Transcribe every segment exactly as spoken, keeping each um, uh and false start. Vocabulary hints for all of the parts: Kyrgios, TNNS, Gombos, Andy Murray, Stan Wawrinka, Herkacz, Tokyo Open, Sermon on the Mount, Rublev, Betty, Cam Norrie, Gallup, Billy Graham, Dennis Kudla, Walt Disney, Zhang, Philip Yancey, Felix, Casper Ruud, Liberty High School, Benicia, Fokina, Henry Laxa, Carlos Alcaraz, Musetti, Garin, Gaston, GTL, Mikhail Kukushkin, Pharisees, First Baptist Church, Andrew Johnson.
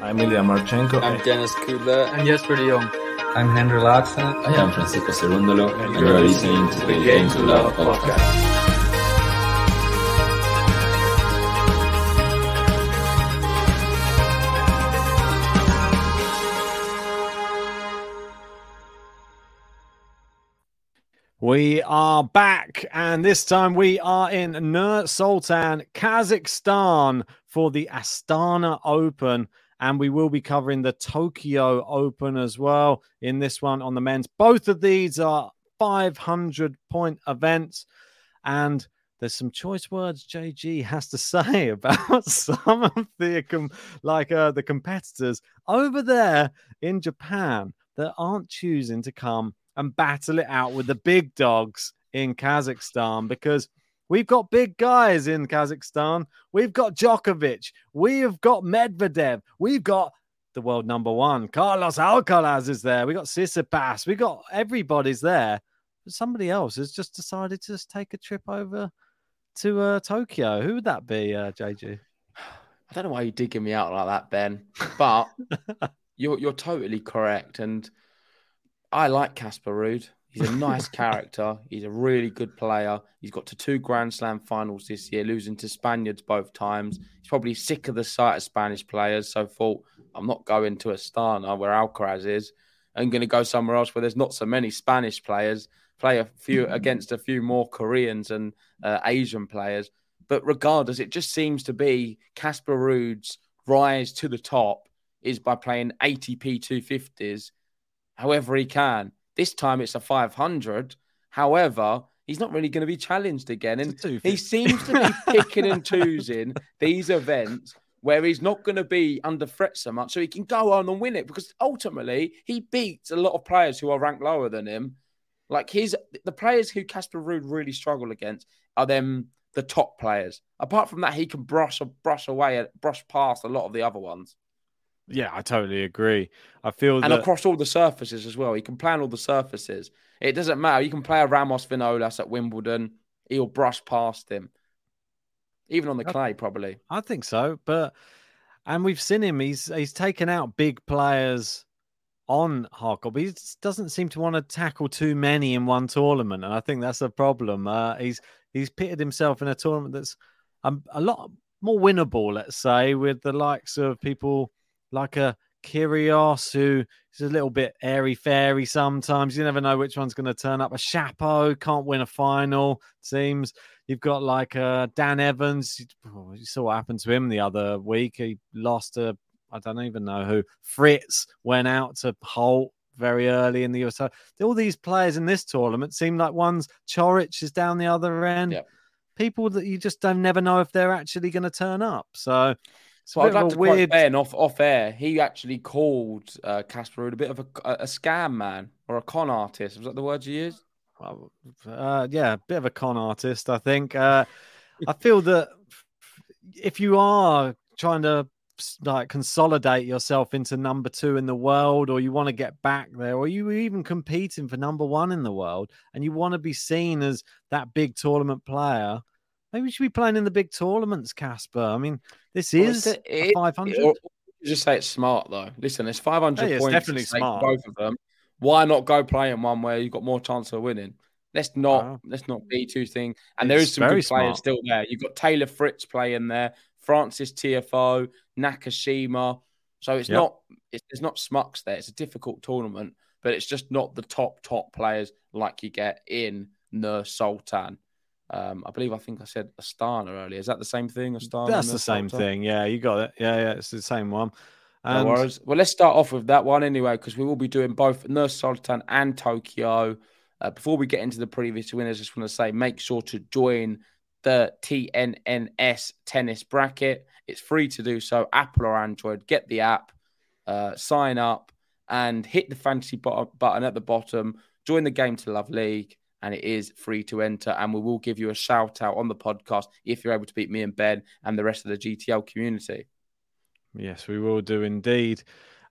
I'm Ilya Marchenko. I'm Dennis Kudla. I'm Jesper de Jong. I'm Henry Laxa. I am Francisco Cerundolo. And you're listening to the Game to Love podcast. We are back, and this time we are in Nur-Sultan, Kazakhstan, for the Astana Open. And we will be covering the Tokyo Open as well in this one on the men's. Both of these are five hundred point events. And there's some choice words J G has to say about some of the, like, uh, the competitors over there in Japan that aren't choosing to come and battle it out with the big dogs in Kazakhstan, because we've got big guys in Kazakhstan. We've got Djokovic. We've got Medvedev. We've got the world number one. Carlos Alcaraz is there. We've got Tsitsipas. We've got everybody's there. But somebody else has just decided to just take a trip over to uh, Tokyo. Who would that be, uh, J G? I don't know why you're digging me out like that, Ben. But you're, you're totally correct. And I like Casper Ruud. He's a nice character. He's a really good player. He's got to two Grand Slam finals this year, losing to Spaniards both times. He's probably sick of the sight of Spanish players, so thought, I'm not going to Astana where Alcaraz is. I'm going to go somewhere else where there's not so many Spanish players, play a few against a few more Koreans and uh, Asian players. But regardless, it just seems to be Casper Ruud's rise to the top is by playing A T P two fifties however he can. This time it's a five hundred. However, he's not really going to be challenged again. And he seems to be picking and choosing these events where he's not going to be under threat so much, so he can go on and win it, because ultimately he beats a lot of players who are ranked lower than him. Like, his, the players who Casper Ruud really struggle against are them the top players. Apart from that, he can brush brush away, brush past a lot of the other ones. Yeah, I totally agree. I feel and that... And across all the surfaces as well. He can play on all the surfaces. It doesn't matter. You can play a Ramos Vinolas at Wimbledon. He'll brush past him. Even on the clay, probably. I think so. But and we've seen him. He's he's taken out big players on hardcore, but he doesn't seem to want to tackle too many in one tournament. And I think that's a problem. Uh, he's he's pitted himself in a tournament that's a, a lot more winnable, let's say, with the likes of people like a Kyrgios, who is a little bit airy-fairy sometimes. You never know which one's going to turn up. A Chapeau can't win a final, it seems. You've got like uh, Dan Evans. Oh, you saw what happened to him the other week. He lost to, I don't even know who. Fritz went out to Holt very early in the U S. All these players in this tournament seem like one's Coric is down the other end. Yep. People that you just don't never know if they're actually going to turn up. So... So I'd like to weird... quote Ben off, off air. He actually called uh, Casper Ruud a bit of a, a scam man or a con artist. Was that the word you used? Well, uh, yeah, a bit of a con artist, I think. Uh, I feel that if you are trying to like consolidate yourself into number two in the world, or you want to get back there, or you were even competing for number one in the world and you want to be seen as that big tournament player, maybe you should be playing in the big tournaments, Casper. I mean, this well, is it, a five hundred. It, just say it's smart, though. Listen, it's five hundred hey, points. It's definitely smart. Both of them. Why not go play in one where you've got more chance of winning? Let's not wow. let's not be too thing. And it's there is some good smart. players still there. You've got Taylor Fritz playing there, Francis T F O, Nakashima. So it's yep. not it's, it's not smucks there. It's a difficult tournament, but it's just not the top top players like you get in Nur-Sultan. Um, I believe I think I said Astana earlier. Is that the same thing? Astana. That's the same thing. Yeah, you got it. Yeah, yeah, it's the same one. And... No worries. Well, let's start off with that one anyway, because we will be doing both Nur-Sultan and Tokyo. Uh, before we get into the previous winners, I just want to say make sure to join the T N N S tennis bracket. It's free to do so. Apple or Android, get the app, uh, sign up, and hit the fantasy button at the bottom. Join the Game to Love League. And it is free to enter. And we will give you a shout out on the podcast if you're able to beat me and Ben and the rest of the G T L community. Yes, we will do indeed.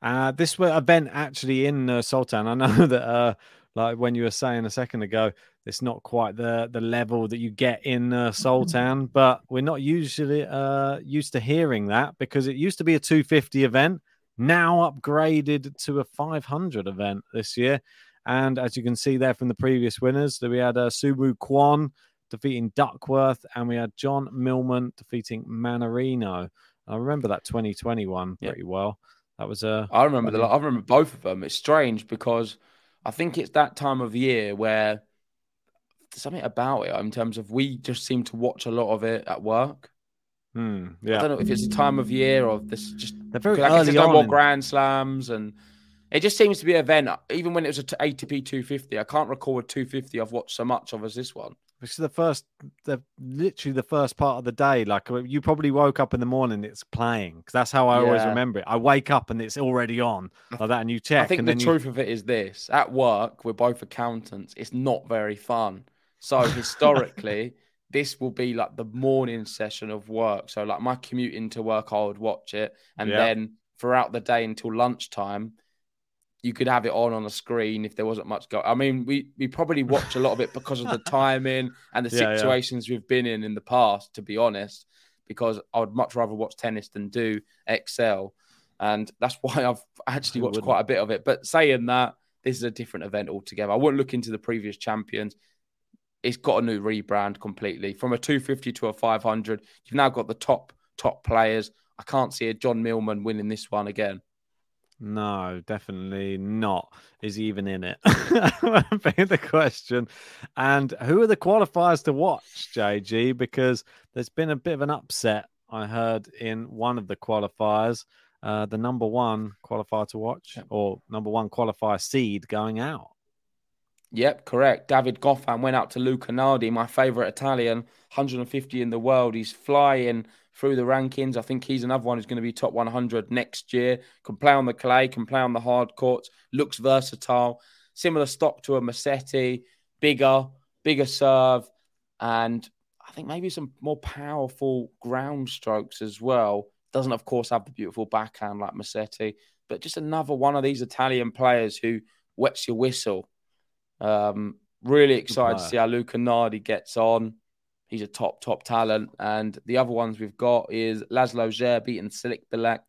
Uh, this event actually in Nur-Sultan, I know that uh, like when you were saying a second ago, it's not quite the, the level that you get in Nur-Sultan, but we're not usually uh, used to hearing that because it used to be a two fifty event, now upgraded to a five hundred event this year. And as you can see there from the previous winners, we had uh, Subu Kwan defeating Duckworth, and we had John Millman defeating Manarino. I remember that twenty twenty-one pretty yeah. well. That was a. I remember the. I remember both of them. It's strange because I think it's that time of year where there's something about it in terms of we just seem to watch a lot of it at work. Hmm, yeah. I don't know if it's the time of year or this just. They're very early on. There's no more Grand Slams and. It just seems to be an event, even when it was an A T P two fifty. I can't recall a two fifty I've watched so much of as this one. This is the first, the literally the first part of the day. Like you probably woke up in the morning, it's playing. Because that's how I yeah. always remember it. I wake up and it's already on like that, and you check. I think and the then truth you... of it is this: at work, we're both accountants. It's not very fun. So historically, this will be like the morning session of work. So like my commute into work, I would watch it, and yeah. then throughout the day until lunchtime. You could have it on on a screen if there wasn't much go. I mean, we, we probably watch a lot of it because of the timing and the yeah, situations yeah. we've been in in the past, to be honest, because I would much rather watch tennis than do Excel. And that's why I've actually watched quite a bit of it. But saying that, this is a different event altogether. I wouldn't look into the previous champions. It's got a new rebrand completely. From a two fifty to a five hundred, you've now got the top, top players. I can't see a John Millman winning this one again. No, definitely not. Is he even in it? Being the question. And who are the qualifiers to watch, J G? Because there's been a bit of an upset, I heard, in one of the qualifiers. Uh, the number one qualifier to watch, yep. or number one qualifier seed going out. Yep, correct. David Goffin went out to Luca Nardi, my favourite Italian, one hundred fifty in the world. He's flying through the rankings. I think he's another one who's going to be top one hundred next year. Can play on the clay, can play on the hard courts, looks versatile. Similar stock to a Musetti, bigger, bigger serve, and I think maybe some more powerful ground strokes as well. Doesn't, of course, have the beautiful backhand like Musetti, but just another one of these Italian players who wets your whistle. Um, really excited to see how Luca Nardi gets on. He's a top, top talent. And the other ones we've got is Laszlo Zser beating Cilic Bilek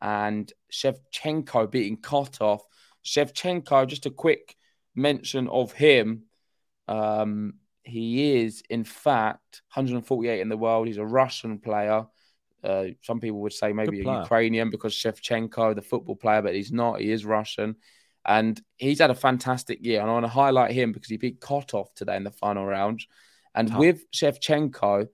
and Shevchenko beating Kotov. Shevchenko, just a quick mention of him. Um, he is, in fact, one hundred forty-eight in the world. He's a Russian player. Uh, some people would say maybe a Ukrainian because Shevchenko, the football player, but he's not. He is Russian. And he's had a fantastic year. And I want to highlight him because he beat Kotov today in the final round. And Tough. with Shevchenko,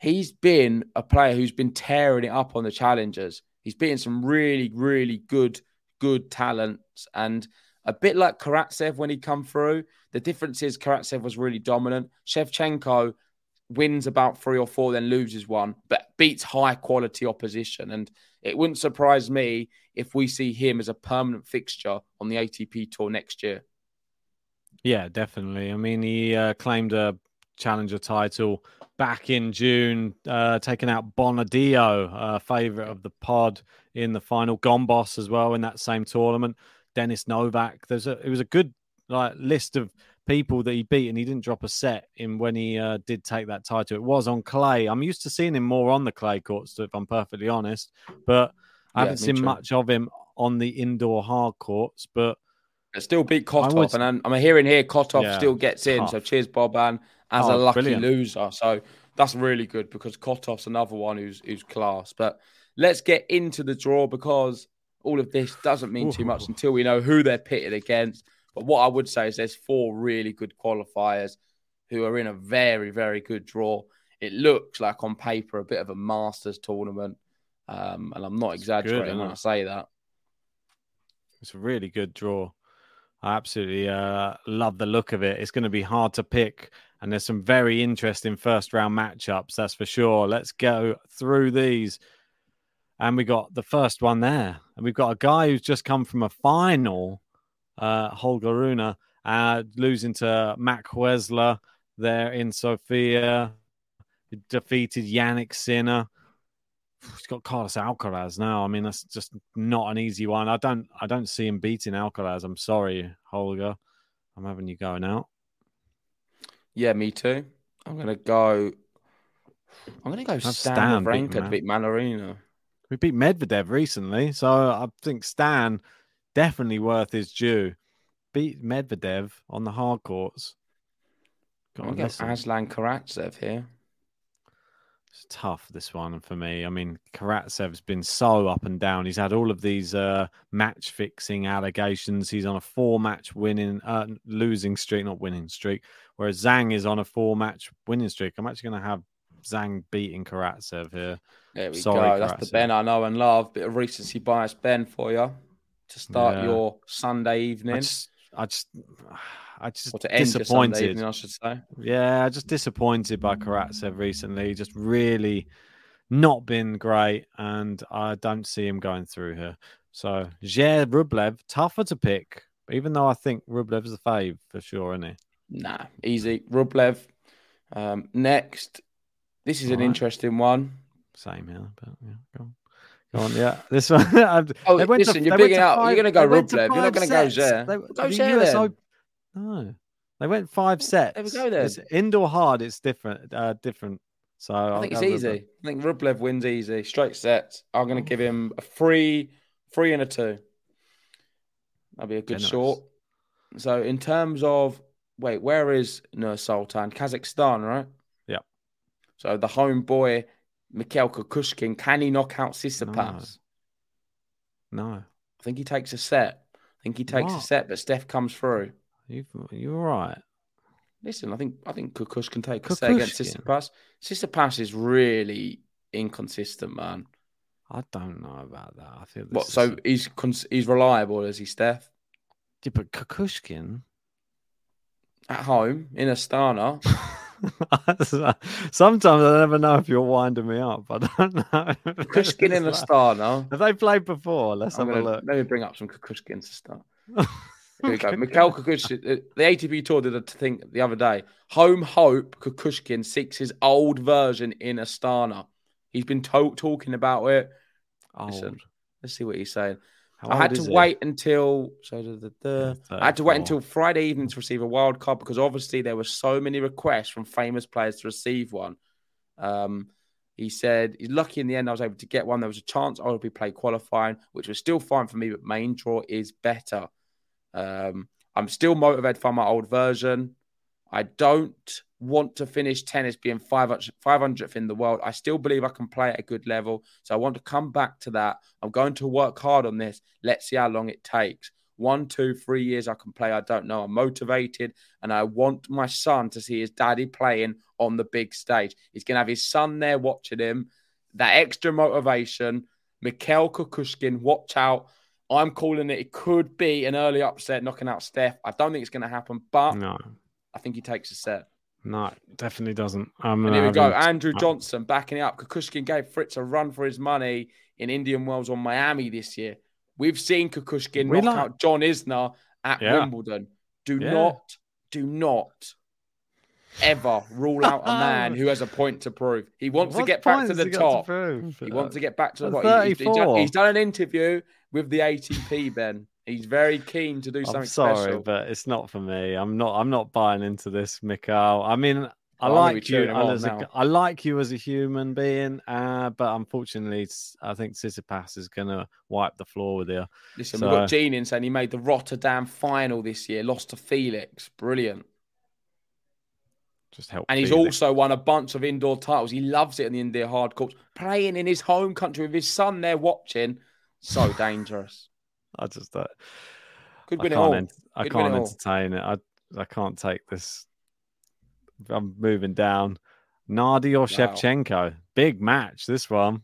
he's been a player who's been tearing it up on the challengers. He's beaten some really, really good, good talents. And a bit like Karatsev when he come through, the difference is Karatsev was really dominant. Shevchenko wins about three or four, then loses one, but beats high-quality opposition. And it wouldn't surprise me if we see him as a permanent fixture on the A T P Tour next year. Yeah, definitely. I mean, he uh, claimed a challenger title back in June, uh, taking out Bonadillo, uh, favorite of the pod, in the final. Gombos as well in that same tournament. Dennis Novak. There's a, it was a good like list of people that he beat, and he didn't drop a set in when he uh, did take that title. It was on clay. I'm used to seeing him more on the clay courts, if I'm perfectly honest, but I yeah, haven't seen too. much of him on the indoor hard courts. But I still beat Kotov, would... and I'm, I'm hearing here Kotov yeah, still gets in. Tough. So cheers, Boban, as oh, a lucky brilliant. loser. So that's really good, because Kotov's another one who's who's class. But let's get into the draw, because all of this doesn't mean Ooh. too much until we know who they're pitted against. But what I would say is there's four really good qualifiers who are in a very, very good draw. It looks like on paper a bit of a Masters tournament. Um, and I'm not it's exaggerating good, when I say that. It's a really good draw. I absolutely uh, love the look of it. It's going to be hard to pick. And there's some very interesting first round matchups, that's for sure. Let's go through these. And we got the first one there. And we've got a guy who's just come from a final, uh, Holger Rune, uh, losing to Mac Huesler there in Sofia. He defeated Yannick Sinner. He's got Carlos Alcaraz now. I mean, that's just not an easy one. I don't I don't see him beating Alcaraz. I'm sorry, Holger. I'm having you going out. Yeah, me too. I'm going to go... I'm going to go Stan, Stan Wawrinka to beat Manarino. We beat Medvedev recently, so I think Stan definitely worth his due. Beat Medvedev on the hard courts. Got I'm going to get Aslan Karatsev here. It's tough, this one, for me. I mean, Karatsev's been so up and down. He's had all of these uh, match-fixing allegations. He's on a four-match winning, uh, losing streak, not winning streak, whereas Zhang is on a four-match winning streak. I'm actually going to have Zhang beating Karatsev here. There we Sorry, go. Karatsev. That's the Ben I know and love. Bit of recency bias, Ben, for you to start yeah. your Sunday evening. I just... I just I just disappointed. Sunday evening, I should say. Yeah, just disappointed by Karatsev recently. Just really not been great, and I don't see him going through here. So, yeah, Rublev, tougher to pick, even though I think Rublev's the fave for sure, isn't he? Nah, easy. Rublev. Um, next, this is All an right. interesting one. Same here, but yeah, go on. Go on, yeah. This one. oh, listen, to, you're bigging out. Five, you're going to go Rublev. You're not going to go Zher. Go Zher. No, they went five sets. There we go. There, it's indoor hard. It's different. Uh, different. So I I'll think it's easy. Rublev. I think Rublev wins easy. Straight sets. I'm going to give him a three, three and a two. That'll be a good yeah, short. Nice. So in terms of wait, where is Nur-Sultan? Kazakhstan, right? Yeah. So the homeboy, Mikhail Kukushkin, can he knock out Tsitsipas? No. no. I think he takes a set. I think he takes what? a set, but Steph comes through. You, you're right. Listen, I think I think Kukushkin can take Kukushkin. a set against Tsitsipas. Tsitsipas is really inconsistent, man. I don't know about that. I think. What? Is... So he's he's reliable, is he, Steph? Yeah, but Kukushkin at home in Astana. Sometimes I never know if you're winding me up. I don't know. Kukushkin in Astana. Have they played before? Let's I'm have gonna, a look. Let me bring up some Kukushkin to start. Here we go. Mikhail Kukushkin. The A T P Tour did a thing the other day. Home Hope Kukushkin seeks his old version in Astana. He's been to- talking about it. Old. Listen, let's see what he's saying. How I had to wait it? until so the, the, the, I had to wait until Friday evening to receive a wild card, because obviously there were so many requests from famous players to receive one. Um, he said, he's lucky in the end I was able to get one. There was a chance I would be played qualifying, which was still fine for me, but main draw is better. Um, I'm still motivated by my old version. I don't want to finish tennis being five hundredth in the world. I still believe I can play at a good level. So I want to come back to that. I'm going to work hard on this. Let's see how long it takes. One, two, three years I can play. I don't know. I'm motivated, and I want my son to see his daddy playing on the big stage. He's going to have his son there watching him. That extra motivation. Mikhail Kukushkin, watch out. I'm calling it. It could be an early upset knocking out Steph. I don't think it's going to happen, but no. I think he takes a set. No, definitely doesn't. Um, and here we go. Andrew Johnson backing it up. Kukushkin gave Fritz a run for his money in Indian Wells on Miami this year. We've seen Kukushkin we knock like... out John Isner at yeah. Wimbledon. Do yeah. not, do not ever rule out a man who has a point to prove. He wants what to get back to the top. To he wants to get back to the top. He's, he's, done, he's done an interview with the A T P, Ben. He's very keen to do something I'm sorry, special. But it's not for me. I'm not. I'm not buying into this, Mikhail. I mean, I oh, like you. As a, I like you as a human being, uh, but unfortunately, I think Tsitsipas is going to wipe the floor with you. Listen, so... we've got Gene in saying he made the Rotterdam final this year, lost to Felix. Brilliant. Just help. And he's Felix. also won a bunch of indoor titles. He loves it in the India hard courts. Playing in his home country with his son there watching, so dangerous. I just uh, Could I win can't, it all. Ent- I Could can't it all. entertain it. I I can't take this. I'm moving down. Nardi or wow. Shevchenko? Big match, this one.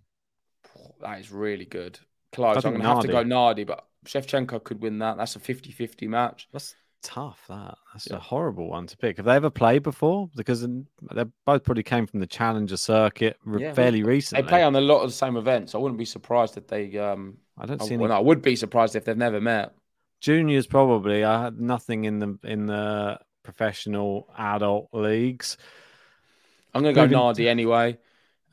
That is really good. Close. I'm going to have to go Nardi, but Shevchenko could win that. That's a fifty-fifty match. That's tough, that. That's yeah. a horrible one to pick. Have they ever played before? Because they both probably came from the Challenger circuit yeah, fairly recently. They play on a lot of the same events. I wouldn't be surprised if they... Um, I don't see. Oh, any... well, I would be surprised if they've never met. Juniors probably. I had nothing in the in the professional adult leagues. I'm going to go Moving... Nardi anyway.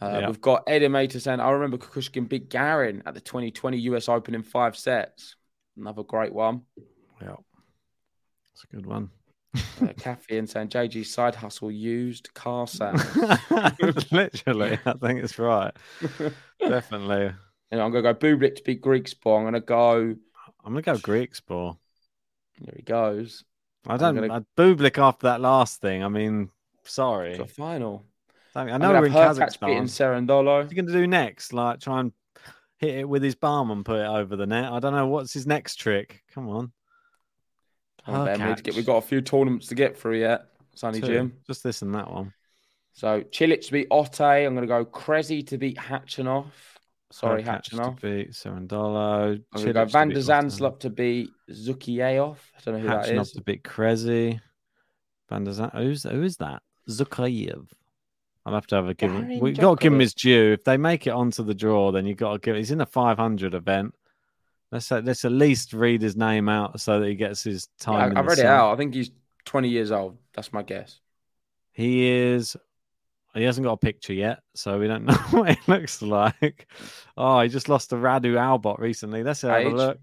Uh, yeah. We've got Ed Amater saying, I remember Kukushkin beat Garin at the twenty twenty U S Open in five sets. Another great one. Yeah, that's a good one. Uh, Caffeine saying, J G side hustle used car sales. Literally, I think it's right. Definitely. And I'm going to go Bublik to beat Griegspoor. I'm going to go... I'm going to go Griegspoor. There he goes. I don't... Gonna... I, Bublik after that last thing. I mean, sorry. It's a final. I, I know we're in Kazakhstan. Beating Serendolo. What's he going to do next? Like, try and hit it with his balm and put it over the net? I don't know. What's his next trick? Come on. Come on, Ben. We've got a few tournaments to get through yet. Sonny Two. Jim. Just this and that one. So, Cilic to beat Otte. I'm going to go Krezi to beat Khachanov. Sorry, Khachanov. To beat Serendolo. I'm going to go Van der Zanslop to beat Zhukayev. I don't know who Khachanov that is. Khachanov to beat Krezi. Van der Zan... Who's, who is that? Zhukayev. I'll have to have a give him. We've got to give him his due. If they make it onto the draw, then you've got to give... He's in a five hundred event. Let's, let's at least read his name out so that he gets his time. Yeah, I, I read it out. I think he's twenty years old. That's my guess. He is... He hasn't got a picture yet, so we don't know what it looks like. Oh, he just lost to Radu Albot recently. Let's have Age. a look.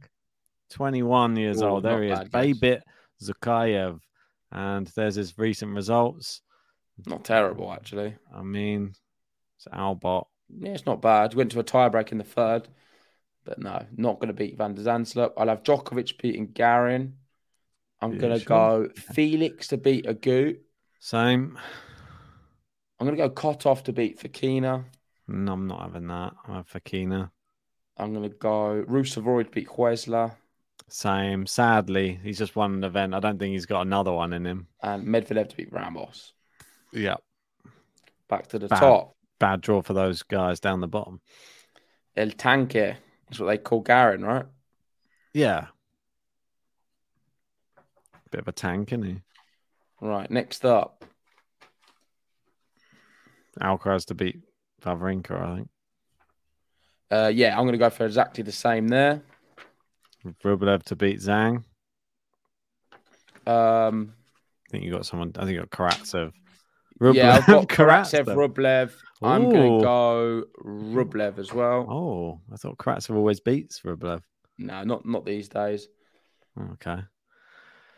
twenty-one years Ooh, old. There he is. Beibit Zhukayev. And there's his recent results. Not terrible, actually. I mean, it's Albot. Yeah, it's not bad. Went to a tiebreak in the third. But no, not going to beat Van der Zandslup. I'll have Djokovic beating Garin. I'm yeah, going to sure. go Felix to beat Agut. Same. I'm going to go Kotov to beat Fokina. No, I'm not having that. I'm having Fokina. I'm going to go Rusevori to beat Huesla. Same. Sadly, he's just won an event. I don't think he's got another one in him. And Medvedev to beat Ramos. Yeah. Back to the bad, top. Bad draw for those guys down the bottom. El Tanque. That's what they call Garin, right? Yeah. Bit of a tank, isn't he? Right. Next up. Alcaraz to beat Wawrinka, I think. Uh, yeah, I'm going to go for exactly the same there. Rublev to beat Zhang. Um, I think you got someone. I think you got Karatsev. Rublev. Yeah, I've got Karatsev, Rublev. Ooh. I'm going to go Rublev as well. Oh, I thought Karatsev always beats Rublev. No, not not these days. Okay.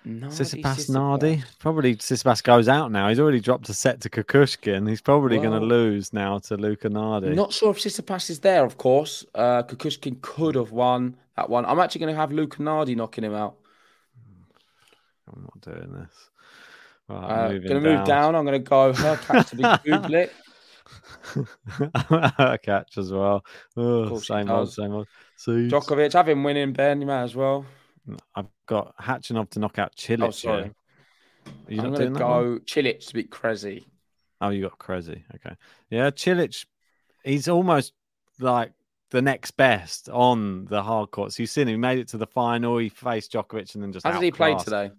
Nardi, Tsitsipas, Nardi. Probably Tsitsipas goes out now. He's already dropped a set to Kukushkin. He's probably well, going to lose now to Luca Nardi. Not sure if Tsitsipas is there, of course. Uh, Kukushkin could have won that one. I'm actually going to have Luca Nardi knocking him out. I'm not doing this. Right, uh, I'm going to move down. I'm going to go Herkacz to be Bublik. Herkacz as well. Oh, same old, same old. Seeds. Djokovic, have him winning, Ben. You might as well. I've got Khachanov to knock out Cilic. Oh, sorry. I'm going to go Cilic to beat Krezi. Oh, you got Krezi. Okay. Yeah, Cilic, he's almost like the next best on the hard courts. You've seen him. He made it to the final. He faced Djokovic and then just How outclassed. did he play today?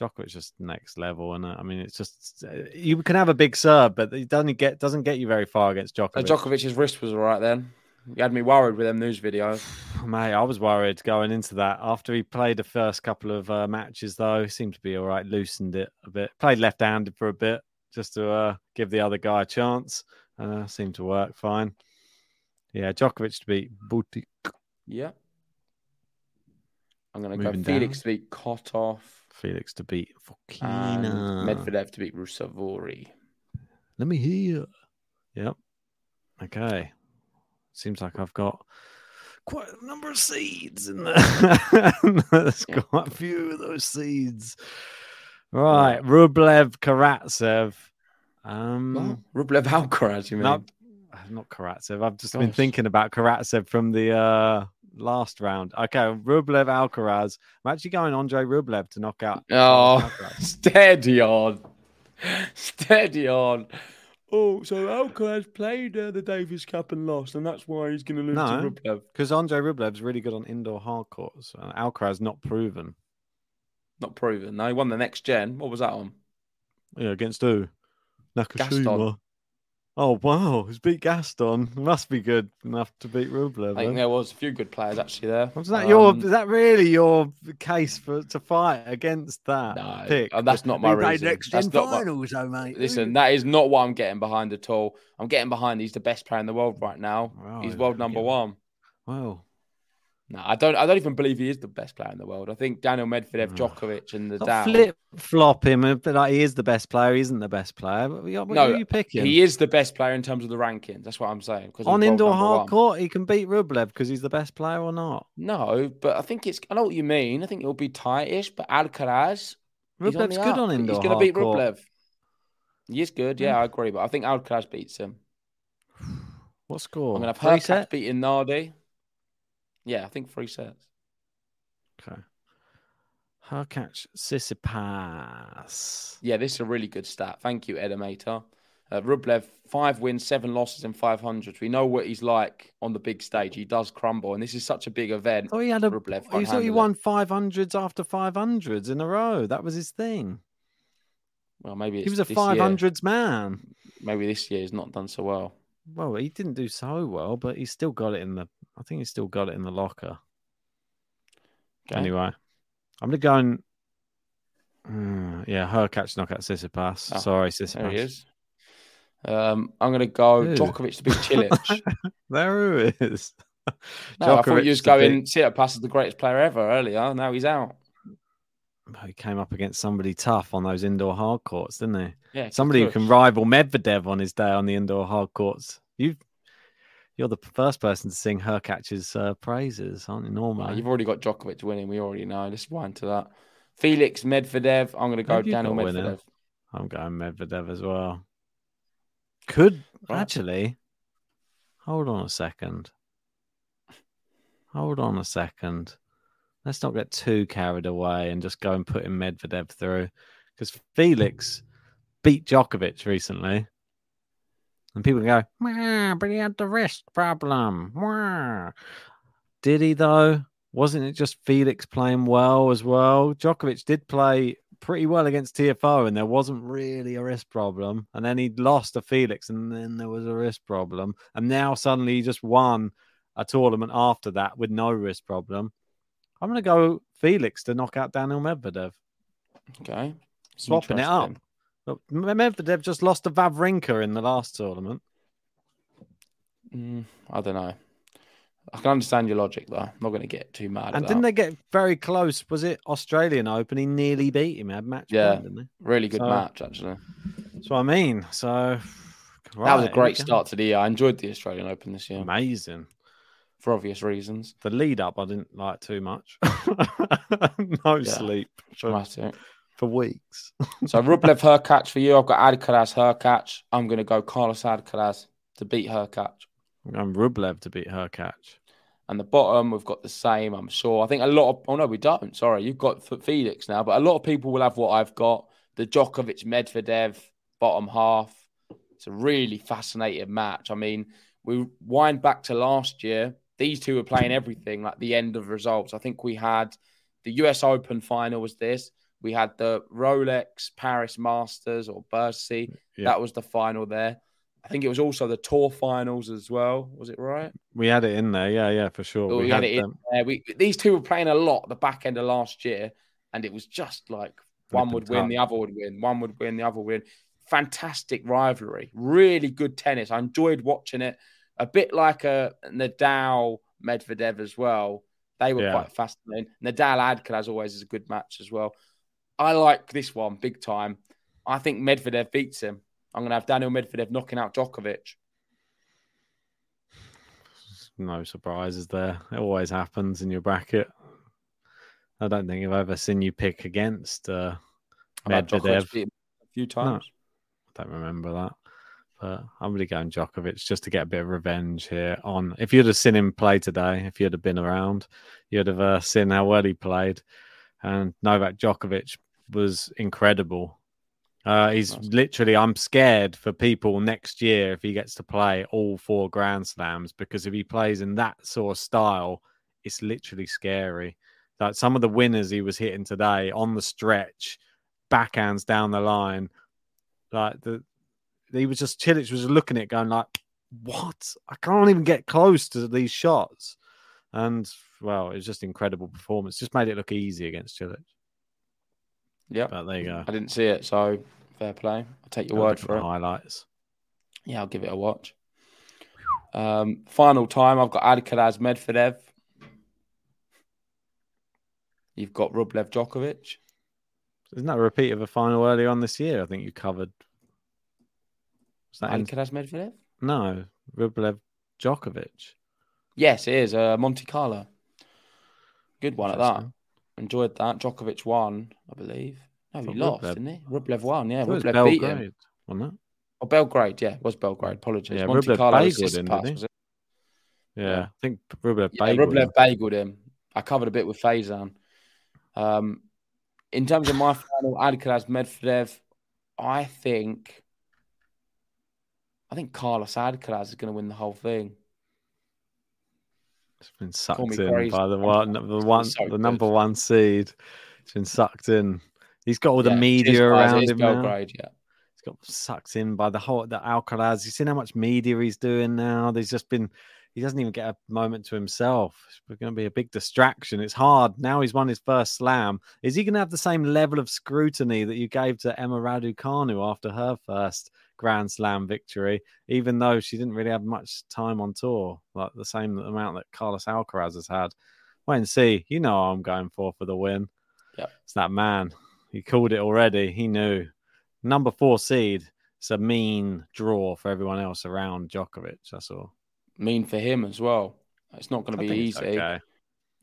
Djokovic's just next level. And I mean, it's just... You can have a big serve, but it doesn't get doesn't get you very far against Djokovic. So Djokovic's wrist was all right then. You had me worried with them news videos. Mate, I was worried going into that. After he played the first couple of uh, matches, though, he seemed to be all right. Loosened it a bit. Played left-handed for a bit. just to uh, give the other guy a chance. Uh, seemed to work fine. Yeah, Djokovic to beat Butik. Yeah. I'm going to go Felix down. To beat Kotov. Felix to beat Fokina. Medvedev to beat Rusevori. Let me hear. Yep. Okay. Seems like I've got quite a number of seeds in there. There's yeah. quite a few of those seeds. Right. Rublev, Karatsev. Um, well, Rublev Alcaraz, you mean? Not, not Karatsev. I've just Gosh. been thinking about Karatsev from the uh, last round. Okay, Rublev Alcaraz. I'm actually going Andre Rublev to knock out. Oh, steady on. Steady on. Oh, so Alcaraz played uh, the Davis Cup and lost, and that's why he's going to lose no, to Rublev. Because Andre Rublev's really good on indoor hard courts. Uh, Alcaraz not proven. Not proven. No, he won the next gen. What was that on? Yeah, against who? Nakashima. Gaston. Oh, wow. He's beat Gaston. Must be good enough to beat Rublev. I think there was a few good players actually there. Was that um, your? Is that really your case for to fight against that no, pick? No, that's not my we reason. Next that's not finals, my, though, mate. Listen, that is not what I'm getting behind at all. I'm getting behind he's the best player in the world right now. Wow, he's world number yeah. one. Wow. No, I don't. I don't even believe he is the best player in the world. I think Daniel Medvedev, Djokovic, and Nadal flip flop him. Like he is the best player. He isn't the best player. What no, are you picking? He is the best player in terms of the rankings. That's what I'm saying. On indoor hard court, he can beat Rublev because he's the best player or not? No, but I think it's. I know what you mean. I think it'll be tightish, but Alcaraz, Rublev's good up. on indoor. He's going to beat Rublev. He is good. Yeah, mm. I agree. But I think Alcaraz beats him. What score? I'm going to have Herkacz beating Nardi. Yeah, I think three sets. Okay. Herkacz, Tsitsipas. Yeah, this is a really good stat. Thank you, Edamator. Uh, Rublev, five wins, seven losses in five hundred. We know what he's like on the big stage. He does crumble, and this is such a big event. Oh, he had a... Rublev you thought he won five hundreds after five hundreds in a row. That was his thing. Well, maybe it's He was a five hundreds year. man. Maybe this year he's not done so well. Well, he didn't do so well, but he's still got it in the... I think he's still got it in the locker. Okay. Anyway, I'm going to go and... Mm, yeah, Herkacz knockout Tsitsipas. Oh, Sorry, Tsitsipas. There he is. Um, I'm going to go Ooh. Djokovic to beat Cilic. There he is. No, Djokovic I thought you was going... Tsitsipas is the greatest player ever earlier. Now he's out. He came up against somebody tough on those indoor hard courts, didn't he? Yeah, somebody who can rival Medvedev on his day on the indoor hard courts. You've, you're the first person to sing Herkac's uh, praises, aren't you, Norman? No, you've already got Djokovic winning. We already know. Let's wind to that. Felix, Medvedev. I'm going to go Daniel Medvedev. Winning? I'm going Medvedev as well. Could right. actually... Hold on a second. Hold on a second. Let's not get too carried away and just go and put in Medvedev through. Because Felix beat Djokovic recently. And people go, but he had the wrist problem. Wah. Did he, though? Wasn't it just Felix playing well as well? Djokovic did play pretty well against T F O, and there wasn't really a wrist problem. And then he lost to Felix, and then there was a wrist problem. And now suddenly he just won a tournament after that with no wrist problem. I'm going to go Felix to knock out Daniel Medvedev. Okay. Swapping it up. Look, Medvedev just lost to Wawrinka in the last tournament. Mm, I don't know. I can understand your logic, though. I'm not going to get too mad. And didn't that. they get very close? Was it Australian Open? He nearly beat him. He had match yeah, point, didn't he? Really good so, match, actually. That's what I mean. So right, that was a great start to the year. I enjoyed the Australian Open this year. Amazing. For obvious reasons. The lead up, I didn't like too much. no yeah. sleep for, for weeks. So Rublev, Herkacz for you. I've got Alcaraz, Herkacz. I'm going to go Carlos Alcaraz to beat Herkacz. I'm Rublev to beat Herkacz. And the bottom, we've got the same, I'm sure. I think a lot of... Oh, no, we don't. Sorry, you've got Felix now. But a lot of people will have what I've got. The Djokovic, Medvedev, bottom half. It's a really fascinating match. I mean, we wind back to last year. These two were playing everything, like the end of results. I think we had the U S Open final was this. We had the Rolex Paris Masters or Bercy. Yeah. That was the final there. I think it was also the Tour finals as well. Was it right? We had it in there. Yeah, yeah, for sure. We, we had, had it in there. We, these two were playing a lot at the back end of last year. And it was just like one would win, the other would win. One would win, the other would win. fantastic rivalry, really good tennis. I enjoyed watching it, a bit like a Nadal Medvedev as well. They were yeah. quite fascinating. Nadal Alcaraz always is a good match as well. I like this one big time. I think Medvedev beats him. I'm going to have Daniel Medvedev knocking out Djokovic. No surprises there. It always happens in your bracket. I don't think I've ever seen you pick against uh, Medvedev. A few times. No, I don't remember that. But I'm really going Djokovic just to get a bit of revenge here. On if you'd have seen him play today, if you'd have been around, you'd have uh, seen how well he played. And Novak Djokovic was incredible. Uh, he's nice. Literally, I'm scared for people next year if he gets to play all four Grand Slams, because if he plays in that sort of style, it's literally scary. Like some of the winners he was hitting today on the stretch, backhands down the line, like the he was just Cilic was looking at it going like, what? I can't even get close to these shots. And well, it was just incredible performance. Just made it look easy against Cilic. Yeah, but there you go. I didn't see it, so fair play. I'll take your I'll word for it. Highlights. Yeah, I'll give it a watch. Um, final time, I've got Alcaraz Medvedev. You've got Rublev Djokovic. Isn't that a repeat of a final earlier on this year? I think you covered. Was that Alcaraz in... Medvedev? No, Rublev Djokovic. Yes, it is. Uh, Monte Carlo. Good one at that. Enjoyed that. Djokovic won, I believe. No, he lost, Rublev. Didn't he? Rublev won, yeah. Rublev Belgrade, beat him. Wasn't it? Oh, Belgrade, yeah. It was Belgrade. Apologies. Yeah, Monte Carlo Tsitsipas, was it? Yeah, I think Rublev yeah, bageled Rublev him. bageled him. I covered a bit with Faizan. Um, in terms of my final, Alcaraz Medvedev, I think... I think Carlos Alcaraz is going to win the whole thing. It's been sucked in crazy. by the one, the one, so the number good. one seed. It's been sucked in. He's got all the yeah, media around him now. Grade, yeah. He's got sucked in by the whole the Alcaraz. You've seen how much media he's doing now. There's just been. He doesn't even get a moment to himself. It's going to be a big distraction. It's hard now. He's won his first slam. Is he going to have the same level of scrutiny that you gave to Emma Raducanu after her first Grand Slam victory, even though she didn't really have much time on tour, like the same amount that Carlos Alcaraz has had? Wait and see. You know I'm going for for the win. Yeah, it's that man. He called it already. He knew. Number four seed. It's a mean draw for everyone else around Djokovic. That's all. Mean for him as well. It's not going to be easy. Okay.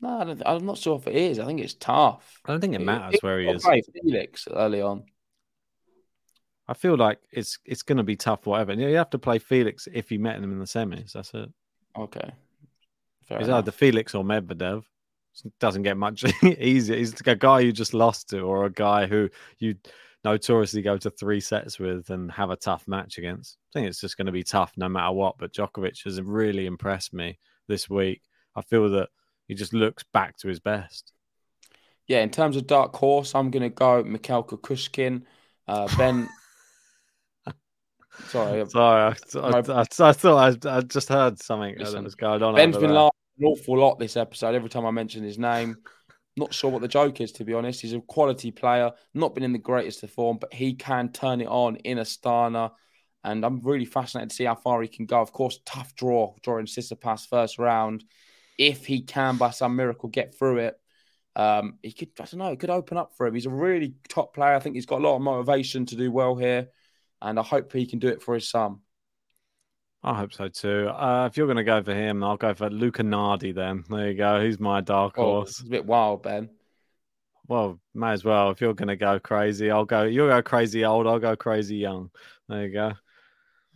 No, I don't, I'm not sure if it is. I think it's tough. I don't think it matters it, where he is. Felix early on. I feel like it's it's going to be tough, whatever. And you have to play Felix if you met him in the semis. That's it. Okay. Fair it's enough. Either Felix or Medvedev. It doesn't get much easier. He's a guy you just lost to, or a guy who you notoriously go to three sets with and have a tough match against. I think it's just going to be tough no matter what. But Djokovic has really impressed me this week. I feel that he just looks back to his best. Yeah, in terms of dark horse, I'm going to go Mikhail Kukushkin, uh, Ben... Sorry, sorry. I, I, I, I thought I, I just heard something that was going on. Ben's been laughing an awful lot this episode. Every time I mention his name, not sure what the joke is, to be honest. He's a quality player, not been in the greatest of form, but he can turn it on in Astana. And I'm really fascinated to see how far he can go. Of course, tough draw, drawing Tsitsipas first round. If he can, by some miracle, get through it, um, he could, I don't know, it could open up for him. He's a really top player. I think he's got a lot of motivation to do well here. And I hope he can do it for his son. I hope so too. Uh, if you're going to go for him, I'll go for Luca Nardi then. There you go. He's my dark horse. Oh, it's a bit wild, Ben. Well, may as well. If you're going to go crazy, I'll go. You'll go crazy old. I'll go crazy young. There you go.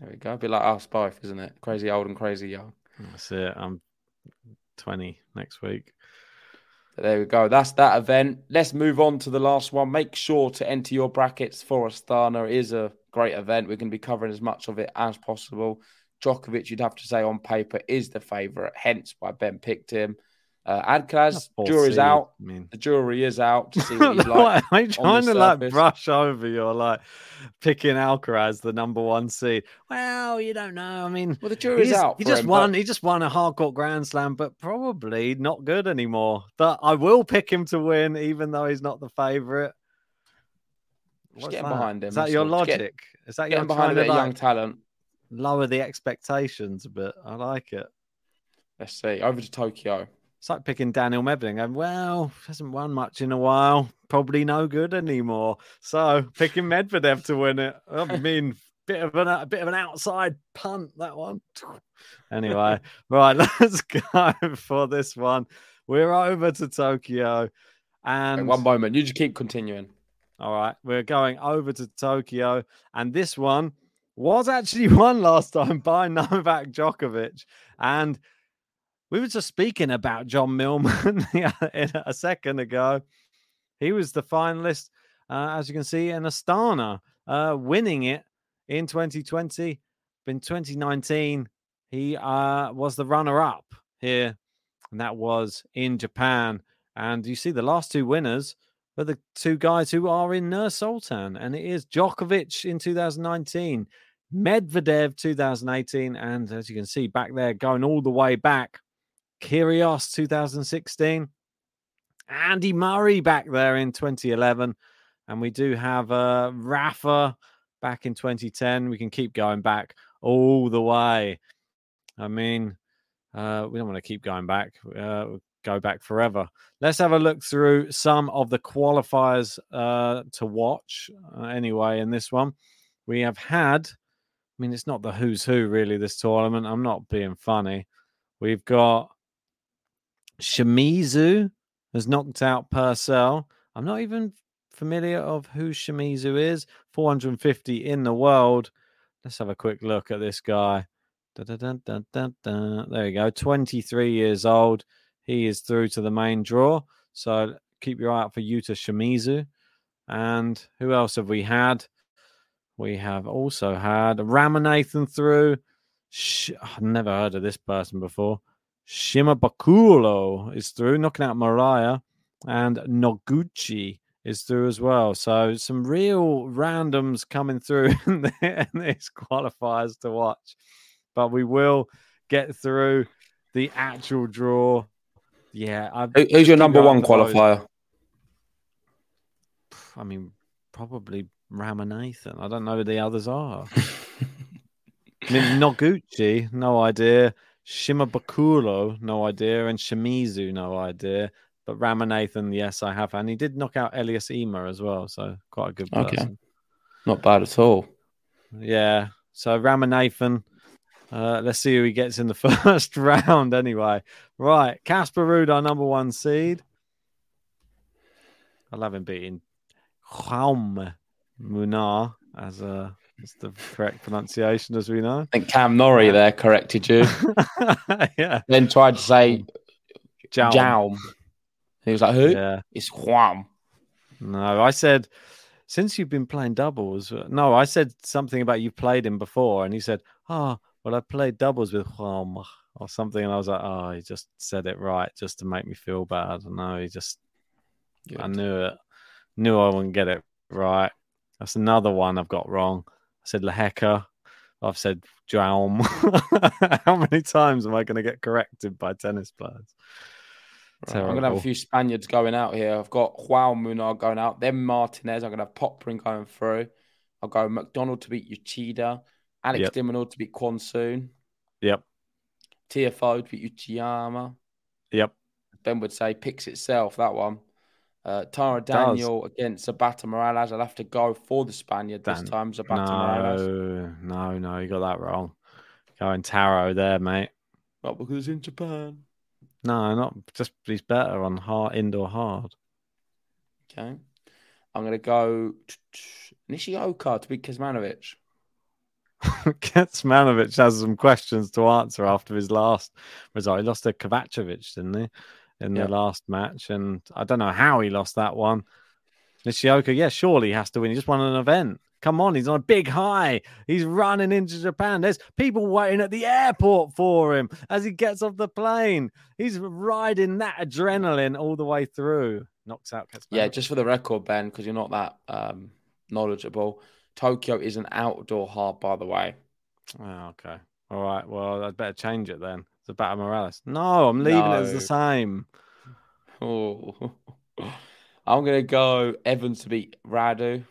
There we go. A bit like us both, isn't it? Crazy old and crazy young. That's it. I'm twenty next week. There we go. That's that event. Let's move on to the last one. Make sure to enter your brackets for Astana. It is a great event. We're going to be covering as much of it as possible. Djokovic, you'd have to say, on paper, is the favourite, hence why Ben picked him. Uh, Alcaraz, jury's out. I mean. The jury is out to see what he's like. I'm trying to like brush over your like picking Alcaraz, the number one seed. Well, you don't know. I mean, well, the jury's out. He just him, won. But... He just won a hardcourt Grand Slam, but probably not good anymore. But I will pick him to win, even though he's not the favourite. Just What's get that? behind him. Is that your logic? Get, Is that your behind a bit of young like, talent? Lower the expectations a bit. I like it. Let's see. Over to Tokyo. It's like picking Daniel Medvedev. Going, well, hasn't won much in a while. Probably no good anymore. So picking Medvedev to win it. I mean, bit of an, a bit of an outside punt, that one. Anyway, right, let's go for this one. We're over to Tokyo. And... Wait, one moment. You just keep continuing. All right. We're going over to Tokyo. And this one was actually won last time by Novak Djokovic. And... we were just speaking about John Millman a second ago. He was the finalist, uh, as you can see, in Astana, uh, winning it in twenty twenty. In twenty nineteen, he uh, was the runner-up here, and that was in Japan. And you see the last two winners were the two guys who are in Nur-Sultan, and it is Djokovic in two thousand nineteen, Medvedev two thousand eighteen, and as you can see back there, going all the way back, Kyrgios two thousand sixteen, Andy Murray back there in twenty eleven, and we do have uh, Rafa back in twenty ten. We can keep going back all the way. I mean, uh, we don't want to keep going back, uh, we'll go back forever. Let's have a look through some of the qualifiers uh, to watch uh, anyway in this one. We have had, I mean, it's not the who's who really this tournament. I'm not being funny. We've got Shimizu has knocked out Purcell. I'm not even familiar of who Shimizu is. four hundred fifty in the world. Let's have a quick look at this guy. Da, da, da, da, da, da. There you go. twenty-three years old. He is through to the main draw. So keep your eye out for Yuta Shimizu. And who else have we had? We have also had Ramanathan through. I've never heard of this person before. Shimabukuro is through, knocking out Mariah, and Noguchi is through as well. So some real randoms coming through in these qualifiers to watch. But we will get through the actual draw. Yeah. I've Who's your number one qualifier? I mean, probably Ramanathan. I don't know who the others are. I mean, Noguchi, no idea. Shimabukuro, no idea. And Shimizu, no idea. But Ramanathan, yes, I have. And he did knock out Elias Ema as well. So quite a good person. Okay. Not bad at all. Yeah. So Ramanathan, uh, let's see who he gets in the first round anyway. Right. Casper Ruud, our number one seed. I love him beating Khachanov Munar as a... It's the correct pronunciation, as we know. I think Cam Norrie there corrected you. Yeah. Then tried to say Jaum. Jaum. He was like, who? Yeah. It's Juan. No, I said, since you've been playing doubles, no, I said something about you played him before, and he said, oh, well, I played doubles with Juan or something. And I was like, oh, he just said it right just to make me feel bad. And no, he just, Good. I knew it. Knew I wouldn't get it right. That's another one I've got wrong. I said Laheka. I've said Jaum. How many times am I going to get corrected by tennis players? Right, I'm going to have a few Spaniards going out here. I've got Juan Munar going out. Then Martinez. I'm going to have Poprin going through. I'll go McDonald to beat Uchida. Alex yep. Dimonor to beat Kwon-Soon. Yep. T F O to beat Uchiyama. Yep. Ben would say picks itself, that one. Uh, Tara Daniel does. Against Zabata Morales. I'll have to go for the Spaniard this Dan- time. Zabata no, Morales. No, no, you got that wrong. Going Taro there, mate. Not because it's in Japan. No, not just he's better on hard, indoor hard. Okay. I'm going to go Nishioka to beat Kecmanovic. Kecmanovic has some questions to answer after his last result. He lost to Kovacevic, didn't he? In the yeah. last match, and I don't know how he lost that one. Nishioka, yeah, surely he has to win. He just won an event. Come on, he's on a big high. He's running into Japan. There's people waiting at the airport for him as he gets off the plane. He's riding that adrenaline all the way through. Knocks out Kecmanovic. Yeah, just for the record, Ben, because you're not that um, knowledgeable. Tokyo is an outdoor hard, by the way. Oh, okay. All right, well, I'd better change it then. Zabata Morales. No, I'm leaving no. it as the same. Oh, I'm going to go Evans to beat Radu.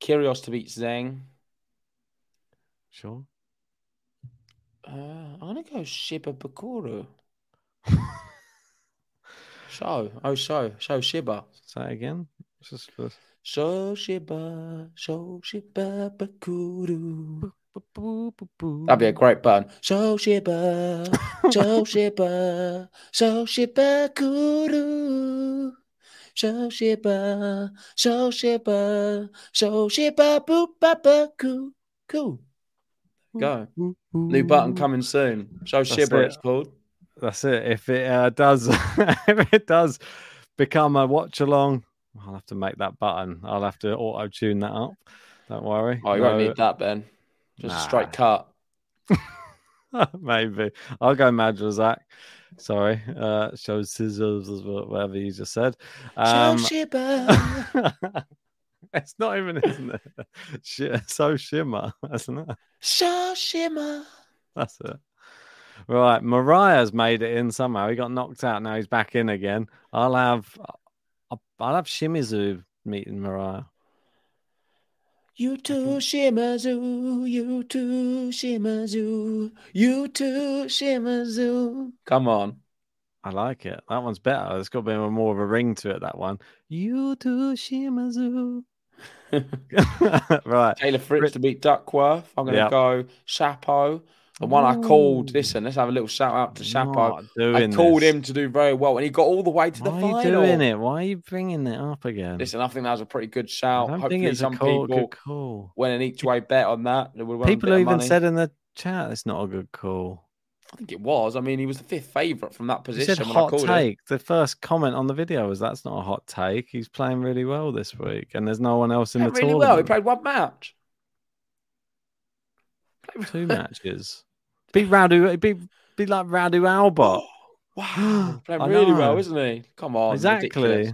Kyrgios to beat Zhang. Sure. Uh, I'm going to go Shimabukuro. Show. Oh, show. Show Shiba. Say it again. Just for... Show Shiba. Show Shiba Bakuru. That'd be a great button. Show Shiba. Show Shiba. Show Shiba Kuru. Show Shiba. Show Shiba. Show Shiba Boo. Cool. Go. New button coming soon. Show Shiba, it's called. That's it. If it uh, does, if it does become a watch along, I'll have to make that button. I'll have to auto tune that up. Don't worry. Oh, you no. won't need that, Ben. Just nah. a straight cut. Maybe I'll go Madra Zach. Sorry, uh, show scissors, whatever you just said. Um, Shiba. It's not even, isn't it? So Shimmer, isn't it? So Shimmer. That's it. Right, Mariah's made it in somehow. He got knocked out. Now he's back in again. I'll have, I'll, I'll have Shimizu meeting Mariah. You too, Shimizu. You too, Shimizu. You too, Shimizu. Come on, I like it. That one's better. There's got to be more of a ring to it. That one. You too, Shimizu. Right, Taylor Fritz Rit- to beat Duckworth. I'm going to yep. go Chapeau. The one Ooh. I called, listen, let's have a little shout out to Chapeau. I called this. him to do very well, and he got all the way to Why the final. Why are you doing it? Why are you bringing it up again? Listen, I think that was a pretty good shout. I don't Hopefully think it's some a call, people good call. Went an each way bet on that. People even money. said in the chat, it's not a good call. I think it was. I mean, he was the fifth favourite from that position. He said when hot I take. Him. The first comment on the video was, that's not a hot take. He's playing really well this week, and there's no one else in the really tournament. Well. He played one match. Two matches. Be Radu, be be like Radu Albert. Wow, playing really well, isn't he? Come on, exactly. Ridiculous.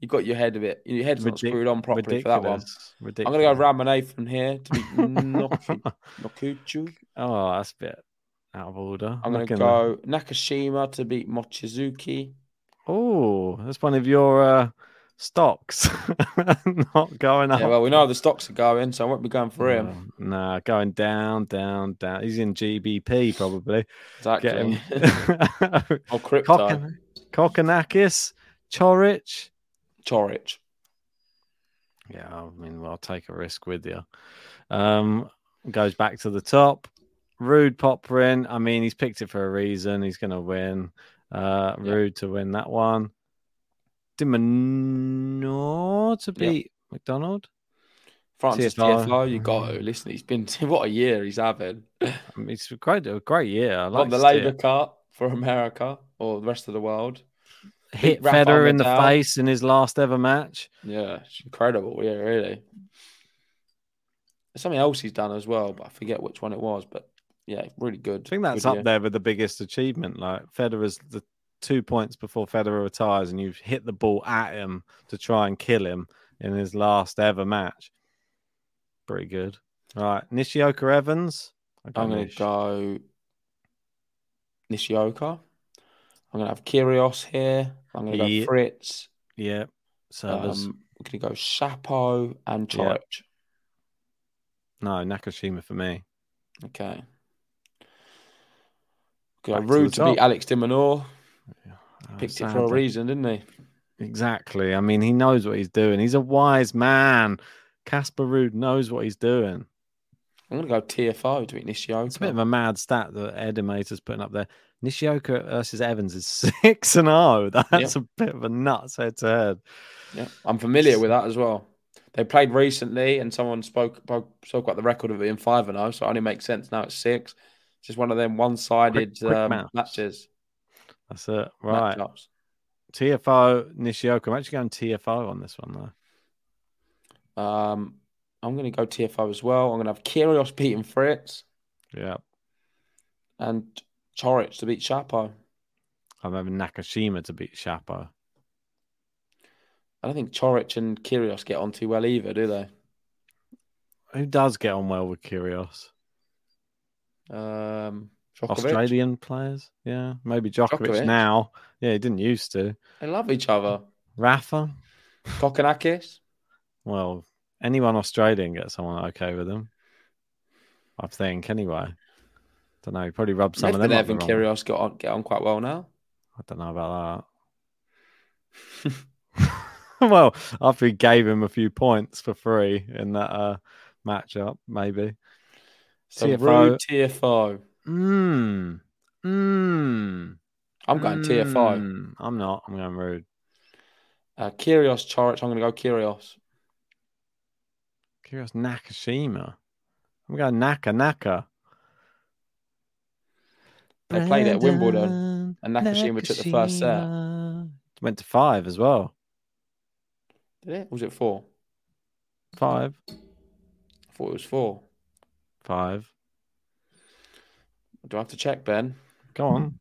You got your head a bit. Your head's Ridic- not screwed on properly ridiculous. for that one. Ridiculous. I'm gonna go Ramanathan here to beat Noguchi. Oh, that's a bit out of order. I'm gonna go Nakashima to beat Mochizuki. Oh, that's one of your uh, stocks not going up. Yeah, well, we know the stocks are going, so I won't be going for him. Oh, no, going down, down, down. He's in G B P probably. Exactly. Get him. Oh, crypto. Kokan- Kokonakis, Coric. Coric. Yeah, I mean, well, I'll take a risk with you. Um, goes back to the top. Ruud Popperin. I mean, he's picked it for a reason. He's going to win. Uh, Ruud yeah. to win that one. Dimino to beat yeah. McDonald. Francis T F O, you got to listen. He's been what a year he's having. I mean, it's a great, a great year. I like on the Labour Cup for America or the rest of the world. Hit Federer in the face in his last ever match. Yeah, it's incredible. Yeah, really. There's something else he's done as well, but I forget which one it was. But yeah, really good. I think that's up there with the biggest achievement. Like Federer's the two points before Federer retires, and you've hit the ball at him to try and kill him in his last ever match. Pretty good. All right, Nishioka Evans. I'm going to go Nishioka. I'm going to have Kyrgios here. I'm going to yeah. go Fritz. Yeah, service. Um, we're going to go Chapeau and Cilic. Yeah. No, Nakashima for me. Okay. Go Ruud to, to beat Alex de Minaur. Yeah. Oh, picked sadly. it for a reason, didn't he? Exactly. I mean, he knows what he's doing. He's a wise man. Casper Ruud knows what he's doing. I'm going to go T F O to beat Nishioka. It's a bit of a mad stat that Edimator's putting up there. Nishioka versus Evans is six and oh. That's yep. a bit of a nuts head-to-head. Yeah, I'm familiar with that as well. They played recently, and someone spoke spoke about the record of it in five and oh, so it only makes sense now it's six. It's just one of them one-sided quick, quick um, matches. That's it. Right. Matchups. T F O, Nishioka. I'm actually going T F O on this one, though. Um, I'm going to go T F O as well. I'm going to have Kyrgios beating Fritz. Yeah. And Coric to beat Chapeau. I'm having Nakashima to beat Chapeau. I don't think Coric and Kyrgios get on too well either, do they? Who does get on well with Kyrgios? Um... Djokovic. Australian players, yeah, maybe Djokovic, Djokovic now. Yeah, he didn't used to. They love each other. Rafa, Kokonakis. Well, anyone Australian get someone okay with them? I think anyway. Don't know. He probably rubbed some Medvedev of them. Medvedev and Kyrgios got on, get on quite well now. I don't know about that. Well, after he gave him a few points for free in that uh, matchup, maybe. So Ruud T F O. Mmm. Mmm. I'm going mm. T F O. I'm not. I'm going Ruud. Uh, Kyrgios Coric. I'm going to go Kyrgios. Kyrgios Nakashima. I'm going Naka Naka. They played it at Wimbledon, and Nakashima, Nakashima took the first set. Went to five as well. Did it? Or was it four? Five. I thought it was four. Five. Do I have to check, Ben? Go on.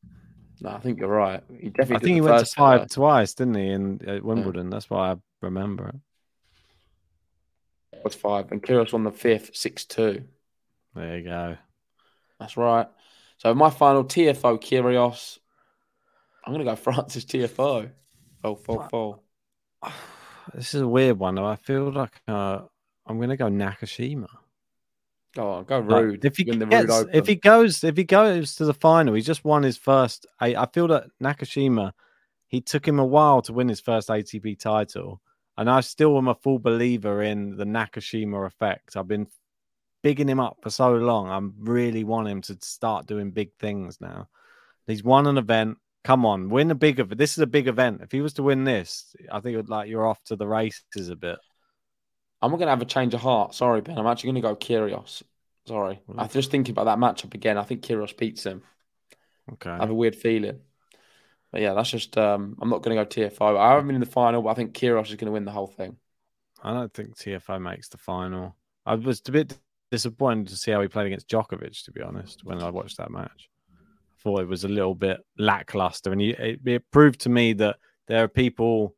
No, I think you're right. He definitely I think he went to five set, twice, didn't he, in at Wimbledon? Yeah. That's why I remember it. It was five, and Kyrgios won the fifth, six two. There you go. That's right. So my final T F O Kyrgios. I'm going to go Francis T F O. Oh, four, four. This is a weird one. I feel like uh, I'm going to go Nakashima. Go on, go Ruud. Like, if, he gets, if he goes, if he goes to the final, he just won his first. I, I feel that Nakashima, he took him a while to win his first A T P title, and I still am a full believer in the Nakashima effect. I've been bigging him up for so long. I really want him to start doing big things now. He's won an event. Come on, win a big event. This is a big event. If he was to win this, I think it would like you're off to the races a bit. I'm not going to have a change of heart. Sorry, Ben. I'm actually going to go Kyrgios. Sorry. Mm. I was just thinking about that matchup again. I think Kyrgios beats him. Okay. I have a weird feeling. But yeah, that's just... Um, I'm not going to go T F O. I haven't been in the final, but I think Kyrgios is going to win the whole thing. I don't think T F O makes the final. I was a bit disappointed to see how he played against Djokovic, to be honest, when I watched that match. I thought it was a little bit lackluster. And he, it, it proved to me that there are people...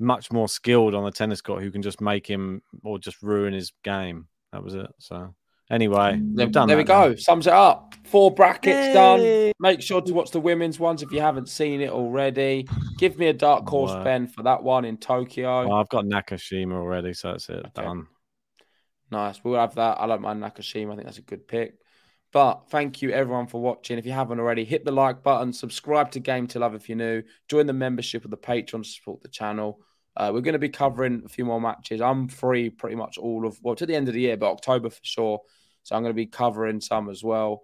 much more skilled on the tennis court who can just make him or just ruin his game. That was it. So anyway, there, done there we go. Now. Sums it up. Four brackets Yay. done. Make sure to watch the women's ones if you haven't seen it already. Give me a dark horse, wow. Ben, for that one in Tokyo. Well, I've got Nakashima already, so that's it. Okay. Done. Nice. We'll have that. I like my Nakashima. I think that's a good pick. But thank you, everyone, for watching. If you haven't already, hit the like button. Subscribe to Game to Love if you're new. Join the membership of the Patreon to support the channel. Uh, we're going to be covering a few more matches. I'm free pretty much all of, well, to the end of the year, but October for sure. So I'm going to be covering some as well.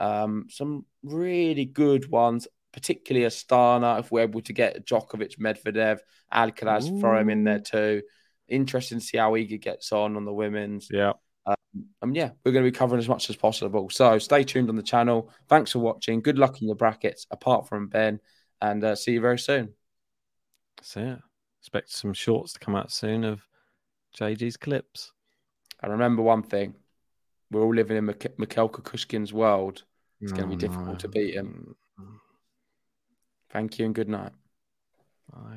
Um, some really good ones, particularly Astana, if we're able to get Djokovic, Medvedev, Alcaraz, Ooh. throw him in there too. Interesting to see how Iga gets on on the women's. Yeah. Um, and yeah, we're going to be covering as much as possible. So stay tuned on the channel. Thanks for watching. Good luck in your brackets, apart from Ben. And uh, see you very soon. That's it. Expect some shorts to come out soon of J G's clips. And remember one thing. We're all living in Mik- Mikhail Kukushkin's world. It's oh, going to be difficult no. to beat him. Thank you and good night. Bye.